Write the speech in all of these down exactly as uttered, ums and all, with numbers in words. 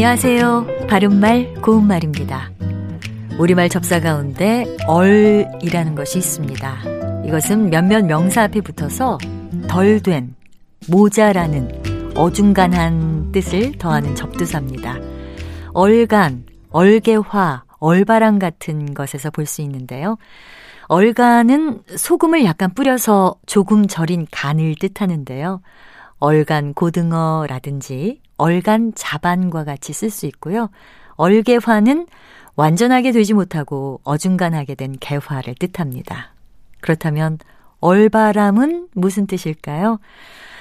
안녕하세요. 바른말 고운말입니다. 우리말 접사 가운데 얼이라는 것이 있습니다. 이것은 몇몇 명사 앞에 붙어서 덜 된, 모자라는, 어중간한 뜻을 더하는 접두사입니다. 얼간, 얼개화, 얼바람 같은 것에서 볼 수 있는데요. 얼간은 소금을 약간 뿌려서 조금 절인 간을 뜻하는데요. 얼간 고등어라든지 얼간 자반과 같이 쓸 수 있고요. 얼개화는 완전하게 되지 못하고 어중간하게 된 개화를 뜻합니다. 그렇다면 얼바람은 무슨 뜻일까요?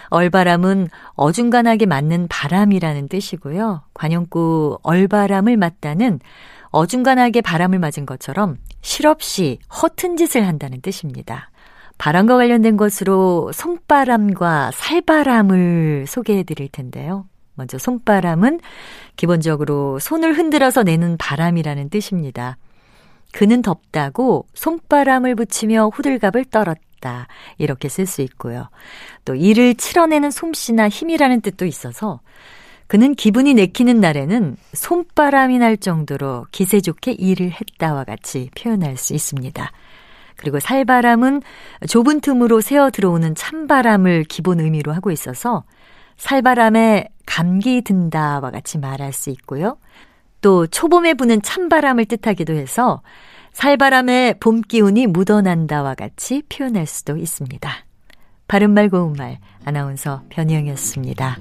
얼바람은 어중간하게 맞는 바람이라는 뜻이고요. 관용구 얼바람을 맞다는 어중간하게 바람을 맞은 것처럼 실없이 허튼 짓을 한다는 뜻입니다. 바람과 관련된 것으로 손바람과 살바람을 소개해 드릴 텐데요. 먼저 손바람은 기본적으로 손을 흔들어서 내는 바람이라는 뜻입니다. 그는 덥다고 손바람을 붙이며 호들갑을 떨었다. 이렇게 쓸 수 있고요. 또 일을 치러내는 솜씨나 힘이라는 뜻도 있어서 그는 기분이 내키는 날에는 손바람이 날 정도로 기세 좋게 일을 했다와 같이 표현할 수 있습니다. 그리고 살바람은 좁은 틈으로 새어 들어오는 찬바람을 기본 의미로 하고 있어서 살바람에 감기 든다와 같이 말할 수 있고요. 또 초봄에 부는 찬바람을 뜻하기도 해서 살바람에 봄 기운이 묻어난다와 같이 표현할 수도 있습니다. 바른말 고운말 아나운서 변희영이었습니다.